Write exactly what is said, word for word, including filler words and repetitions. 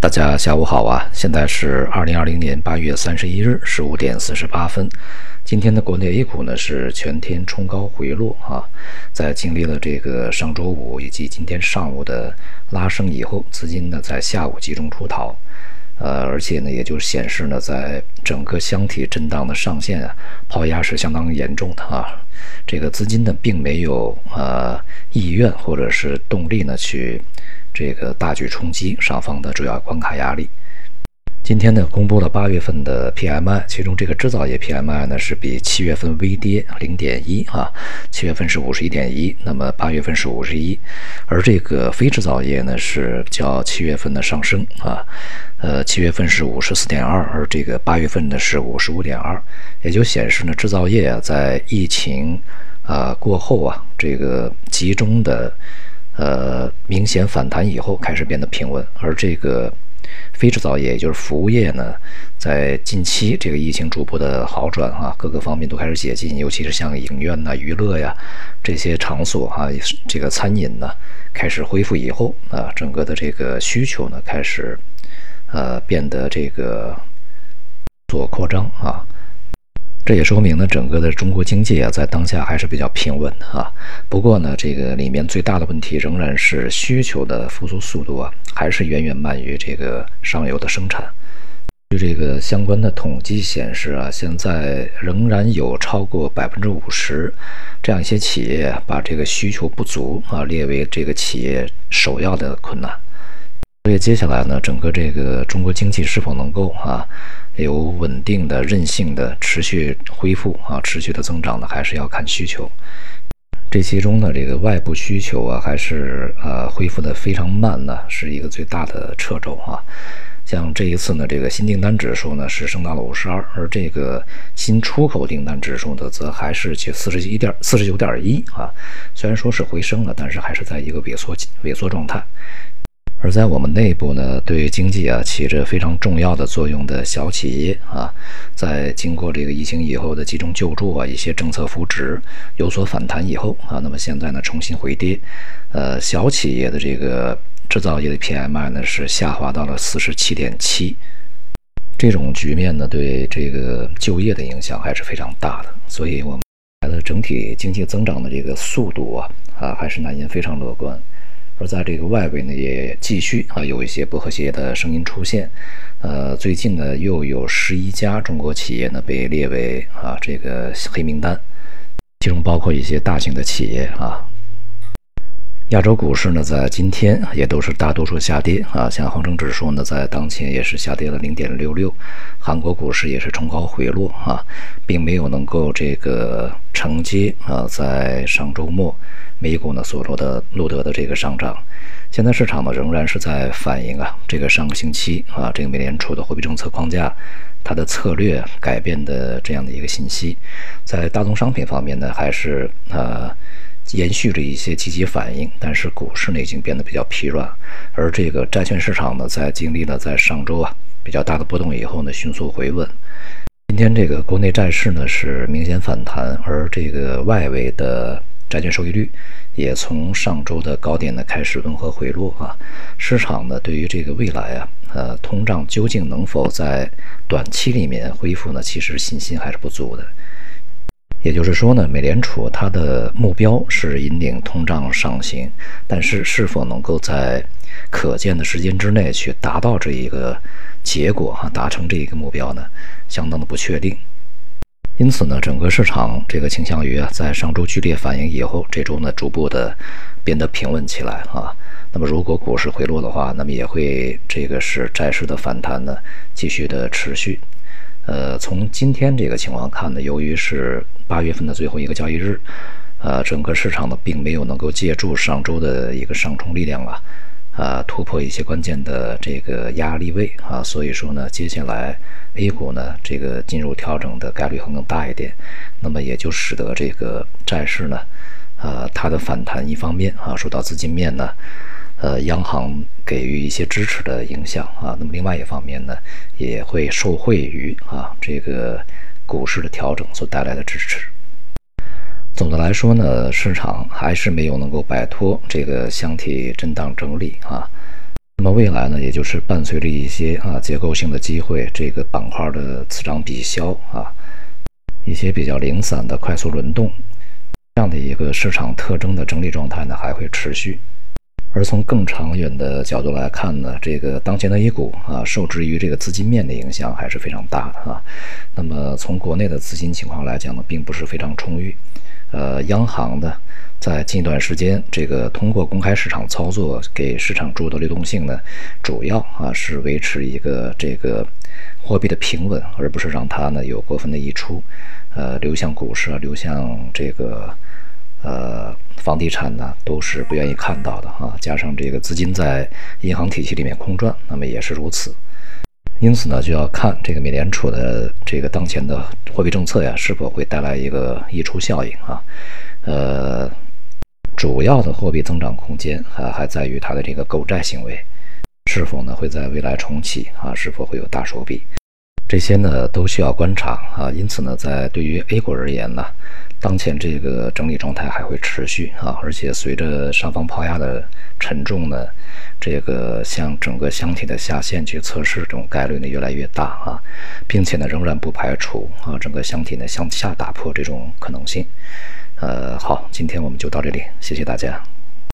大家下午好啊！现在是二零二零年八月三十一日十五点四十八分。今天的国内 A 股呢是全天冲高回落啊，在经历了这个上周五以及今天上午的拉升以后，资金呢在下午集中出逃，呃，而且呢也就显示呢在整个箱体震荡的上限啊，抛压是相当严重的啊。这个资金呢并没有呃意愿或者是动力呢去这个大举冲击上方的主要关卡压力。今天呢，公布了八月份的 P M I， 其中这个制造业 P M I 呢是比七月份微跌 零点一 啊，七月份是 五十一点一， 那么八月份是五十一，而这个非制造业呢是较七月份的上升啊，呃，七月份是 五十四点二， 而这个八月份呢是 五十五点二， 也就显示呢制造业啊在疫情啊过后啊这个集中的呃明显反弹以后开始变得平稳，而这个非制造业也就是服务业呢在近期这个疫情逐步的好转啊，各个方面都开始解禁，尤其是像影院呐、啊、娱乐呀这些场所啊，这个餐饮呢开始恢复以后啊，整个的这个需求呢开始呃变得这个做扩张啊。这也说明呢，整个的中国经济啊，在当下还是比较平稳的啊。不过呢，这个里面最大的问题仍然是需求的复苏速度啊，还是远远慢于这个上游的生产。据这个相关的统计显示啊，现在仍然有超过百分之五十这样一些企业把这个需求不足啊列为这个企业首要的困难。所以接下来呢，整个这个中国经济是否能够啊有稳定的、韧性的持续恢复啊、持续的增长呢，还是要看需求。这其中呢，这个外部需求啊，还是呃恢复的非常慢呢，是一个最大的掣肘啊。像这一次呢，这个新订单指数呢是升到了五十二，而这个新出口订单指数呢，则还是去四十一点四十九点一啊。虽然说是回升了，但是还是在一个萎缩萎缩状态。而在我们内部呢，对经济啊起着非常重要的作用的小企业啊，在经过这个疫情以后的集中救助啊，一些政策扶持有所反弹以后啊，那么现在呢重新回跌，呃，小企业的这个制造业的 P M I 呢是下滑到了 四十七点七， 这种局面呢对这个就业的影响还是非常大的，所以我们的整体经济增长的这个速度啊啊还是难言非常乐观。而在这个外围呢，也继续啊有一些不和谐的声音出现，呃，最近呢又有十一家中国企业呢被列为啊这个黑名单，其中包括一些大型的企业啊。亚洲股市呢在今天也都是大多数下跌啊，像恒生指数呢在当前也是下跌了 零点六六， 韩国股市也是冲高回落啊，并没有能够这个承接啊在上周末美股呢所录的录得的这个上涨。现在市场呢仍然是在反映啊这个上个星期啊这个美联储的货币政策框架它的策略改变的这样的一个信息。在大宗商品方面呢还是呃延续着一些积极反应，但是股市呢已经变得比较疲软，而这个债券市场呢在经历了在上周啊比较大的波动以后呢迅速回稳。今天这个国内债市呢是明显反弹，而这个外围的债券收益率也从上周的高点呢开始温和回落啊，市场呢对于这个未来啊，呃，通胀究竟能否在短期里面恢复呢，其实信心还是不足的。也就是说呢，美联储它的目标是引领通胀上行，但是是否能够在可见的时间之内去达到这一个结果啊，达成这一个目标呢，相当的不确定。因此呢，整个市场这个倾向于啊，在上周剧烈反应以后，这周呢逐步的变得平稳起来啊。那么如果股市回落的话，那么也会这个是债市的反弹呢继续的持续。呃，从今天这个情况看呢，由于是八月份的最后一个交易日，呃，整个市场呢并没有能够借助上周的一个上冲力量啊，啊突破一些关键的这个压力位啊，所以说呢，接下来 A 股呢这个进入调整的概率会更大一点，那么也就使得这个债市呢，呃，它的反弹一方面啊受到资金面呢，呃，央行给予一些支持的影响啊，那么另外一方面呢，也会受惠于啊这个股市的调整所带来的支持。总的来说呢，市场还是没有能够摆脱这个箱体震荡整理啊，那么未来呢，也就是伴随着一些啊结构性的机会，这个板块的此涨彼消啊，一些比较零散的快速轮动，这样的一个市场特征的整理状态呢还会持续。而从更长远的角度来看呢，这个当前的 A 股啊，受制于这个资金面的影响还是非常大的啊。那么从国内的资金情况来讲呢，并不是非常充裕。呃，央行呢，在近一段时间，这个通过公开市场操作给市场注入的流动性呢，主要啊是维持一个这个货币的平稳，而不是让它呢有过分的溢出，呃，流向股市啊，流向这个。呃，房地产呢都是不愿意看到的啊，加上这个资金在银行体系里面空转，那么也是如此。因此呢，就要看这个美联储的这个当前的货币政策呀，是否会带来一个溢出效应啊。呃，主要的货币增长空间啊，还在于它的这个购债行为是否呢会在未来重启啊，是否会有大手笔。这些呢都需要观察啊，因此呢，在对于 A 股而言呢，当前这个整理状态还会持续啊，而且随着上方抛压的沉重呢，这个向整个箱体的下限去测试这种概率呢越来越大啊，并且呢仍然不排除啊整个箱体呢向下打破这种可能性。呃，好，今天我们就到这里，谢谢大家。